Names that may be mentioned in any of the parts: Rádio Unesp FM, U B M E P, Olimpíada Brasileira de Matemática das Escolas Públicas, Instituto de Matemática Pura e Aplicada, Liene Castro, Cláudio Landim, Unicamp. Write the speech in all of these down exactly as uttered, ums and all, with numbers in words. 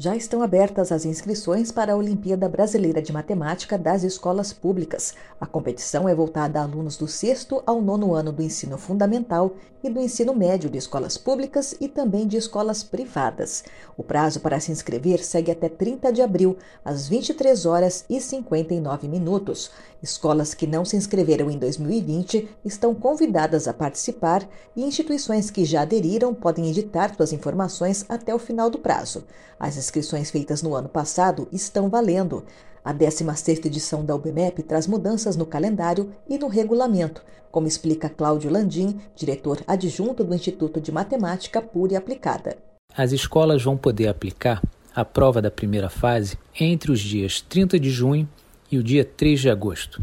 Já estão abertas as inscrições para a Olimpíada Brasileira de Matemática das Escolas Públicas. A competição é voltada a alunos do sexto ao nono ano do ensino fundamental e do ensino médio de escolas públicas e também de escolas privadas. O prazo para se inscrever segue até trinta de abril, às vinte e três horas e cinquenta e nove minutos. Escolas que não se inscreveram em dois mil e vinte estão convidadas a participar e instituições que já aderiram podem editar suas informações até o final do prazo. As inscrições feitas no ano passado estão valendo. A décima sexta edição da U B M E P traz mudanças no calendário e no regulamento, como explica Cláudio Landim, diretor adjunto do Instituto de Matemática Pura e Aplicada. As escolas vão poder aplicar a prova da primeira fase entre os dias trinta de junho e o dia três de agosto.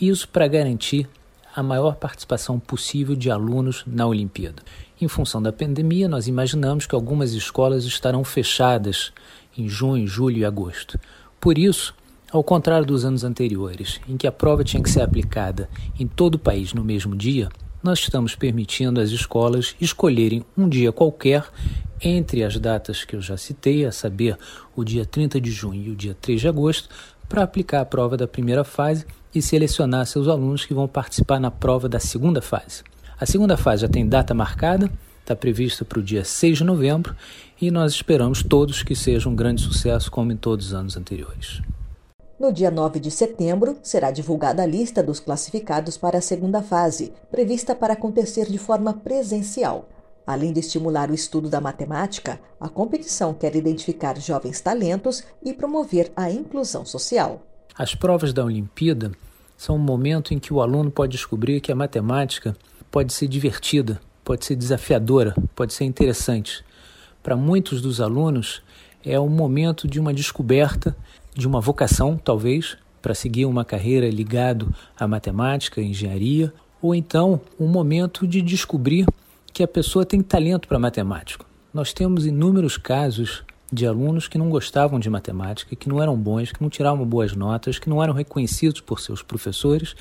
Isso para garantir a maior participação possível de alunos na Olimpíada. Em função da pandemia, nós imaginamos que algumas escolas estarão fechadas em junho, julho e agosto. Por isso, ao contrário dos anos anteriores, em que a prova tinha que ser aplicada em todo o país no mesmo dia, nós estamos permitindo às escolas escolherem um dia qualquer entre as datas que eu já citei, a saber, o dia trinta de junho e o dia três de agosto, para aplicar a prova da primeira fase e selecionar seus alunos que vão participar na prova da segunda fase. A segunda fase já tem data marcada, está prevista para o dia seis de novembro e nós esperamos todos que seja um grande sucesso como em todos os anos anteriores. No dia nove de setembro, será divulgada a lista dos classificados para a segunda fase, prevista para acontecer de forma presencial. Além de estimular o estudo da matemática, a competição quer identificar jovens talentos e promover a inclusão social. As provas da Olimpíada são um momento em que o aluno pode descobrir que a matemática pode ser divertida, pode ser desafiadora, pode ser interessante. Para muitos dos alunos, é um momento de uma descoberta, de uma vocação, talvez, para seguir uma carreira ligada à matemática, à engenharia, ou então um momento de descobrir que a pessoa tem talento para matemática. Nós temos inúmeros casos de alunos que não gostavam de matemática, que não eram bons, que não tiravam boas notas, que não eram reconhecidos por seus professores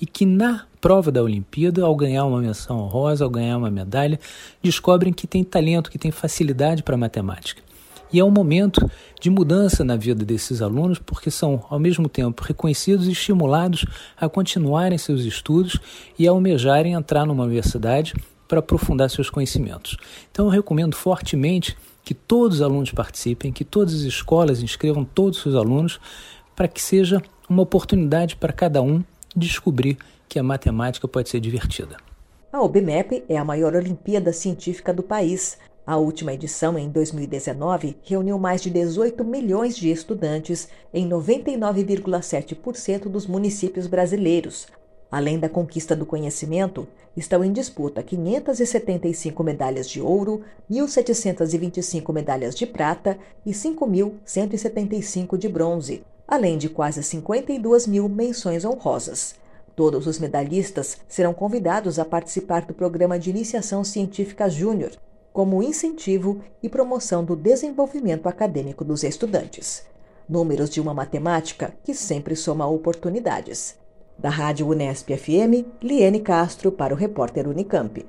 e que na prova da Olimpíada, ao ganhar uma menção honrosa, ao ganhar uma medalha, descobrem que tem talento, que tem facilidade para matemática. E é um momento de mudança na vida desses alunos, porque são, ao mesmo tempo, reconhecidos e estimulados a continuarem seus estudos e a almejarem entrar numa universidade para aprofundar seus conhecimentos. Então, eu recomendo fortemente que todos os alunos participem, que todas as escolas inscrevam todos os seus alunos, para que seja uma oportunidade para cada um descobrir que a matemática pode ser divertida. A U B M E P é a maior Olimpíada Científica do país. A última edição, em dois mil e dezenove, reuniu mais de dezoito milhões de estudantes em noventa e nove vírgula sete por cento dos municípios brasileiros. Além da conquista do conhecimento, estão em disputa quinhentas e setenta e cinco medalhas de ouro, mil setecentas e vinte e cinco medalhas de prata e cinco mil cento e setenta e cinco de bronze, além de quase cinquenta e duas mil menções honrosas. Todos os medalhistas serão convidados a participar do Programa de Iniciação Científica Júnior, como incentivo e promoção do desenvolvimento acadêmico dos estudantes. Números de uma matemática que sempre soma oportunidades. Da Rádio Unesp F M, Liene Castro para o repórter Unicamp.